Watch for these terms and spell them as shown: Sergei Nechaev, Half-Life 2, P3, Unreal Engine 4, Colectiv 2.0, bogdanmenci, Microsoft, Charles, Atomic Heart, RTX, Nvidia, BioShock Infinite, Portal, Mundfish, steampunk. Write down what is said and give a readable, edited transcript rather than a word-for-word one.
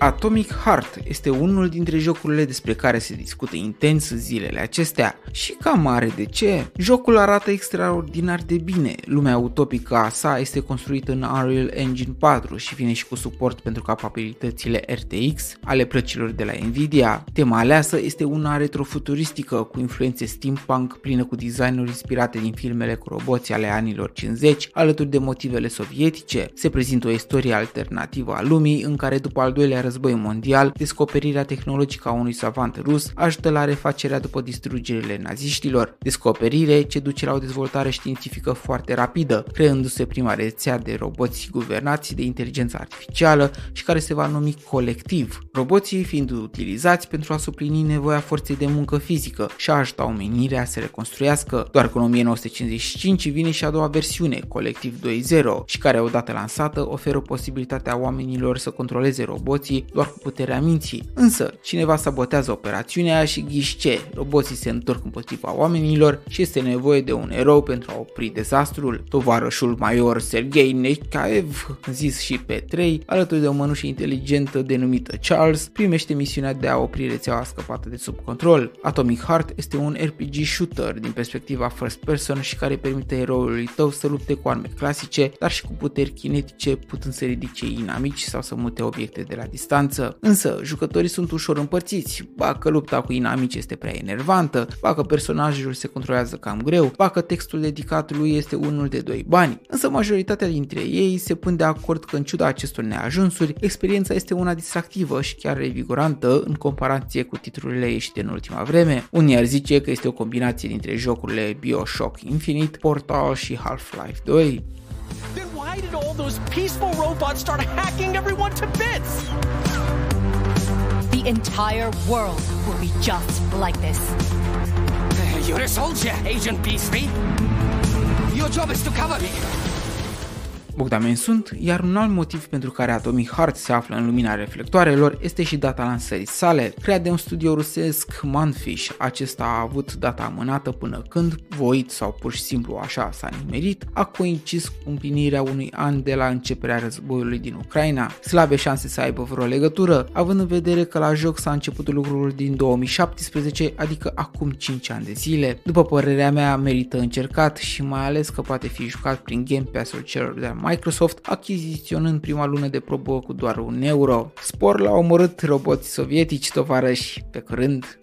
Atomic Heart este unul dintre jocurile despre care se discută intens zilele acestea și ca mare de ce, jocul arată extraordinar de bine, lumea utopică a sa este construită în Unreal Engine 4 și vine și cu suport pentru capabilitățile RTX ale plăcilor de la Nvidia. Tema aleasă este una retrofuturistică cu influențe steampunk plină cu designuri inspirate din filmele cu roboți ale anilor 50 alături de motivele sovietice. Se prezintă o istorie alternativă a lumii în care după al doilea război mondial, descoperirea tehnologică a unui savant rus ajută la refacerea după distrugerile naziștilor, descoperire ce duce la o dezvoltare științifică foarte rapidă, creându-se prima rețea de roboți guvernați de inteligență artificială și care se va numi Colectiv, roboții fiind utilizați pentru a suplini nevoia forței de muncă fizică și a ajuta omenirea să se reconstruiască. Doar că în 1955 vine și a doua versiune, Colectiv 2.0, și care odată lansată oferă posibilitatea oamenilor să controleze roboții doar cu puterea minții. Însă, cineva sabotează operațiunea și ghiși ce, roboții se întorc împotriva oamenilor și este nevoie de un erou pentru a opri dezastrul. Tovarășul major Sergei Nechaev, zis și P3, alături de o mănușă inteligentă denumită Charles, primește misiunea de a opri rețeaua scăpată de sub control. Atomic Heart este un RPG shooter din perspectiva first person și care permite eroului tău să lupte cu arme clasice, dar și cu puteri kinetice, putând să ridice inamici sau să mute obiecte de la distanță. Însă, jucătorii sunt ușor împărțiți, ba că lupta cu inamici este prea enervantă, ba că personajul se controlează cam greu, ba că textul dedicat lui este unul de 2 bani. Însă majoritatea dintre ei se pun de acord că în ciuda acestor neajunsuri, experiența este una distractivă și chiar revigorantă în comparație cu titlurile ieșite în ultima vreme. Unii ar zice că este o combinație dintre jocurile BioShock Infinite, Portal și Half-Life 2. Why did all those peaceful robots start hacking everyone to bits? The entire world will be just like this. You're a soldier, Agent P3. Your job is to cover me. Bogdamen sunt, iar un alt motiv pentru care Atomic Heart se află în lumina reflectoarelor este și data lansării sale. Creat de un studio rusesc, Mundfish, acesta a avut data amânată până când, voit sau pur și simplu așa s-a nimerit, a coincis cu împlinirea unui an de la începerea războiului din Ucraina. Slabe șanse să aibă vreo legătură, având în vedere că la joc s-a început lucrul din 2017, adică acum 5 ani de zile. După părerea mea, merită încercat și mai ales că poate fi jucat prin Game Pass-ul celor de Microsoft, achiziționând prima lună de probă cu doar €1. Spor l-au omorât roboți sovietici, tovarăși, pe curând.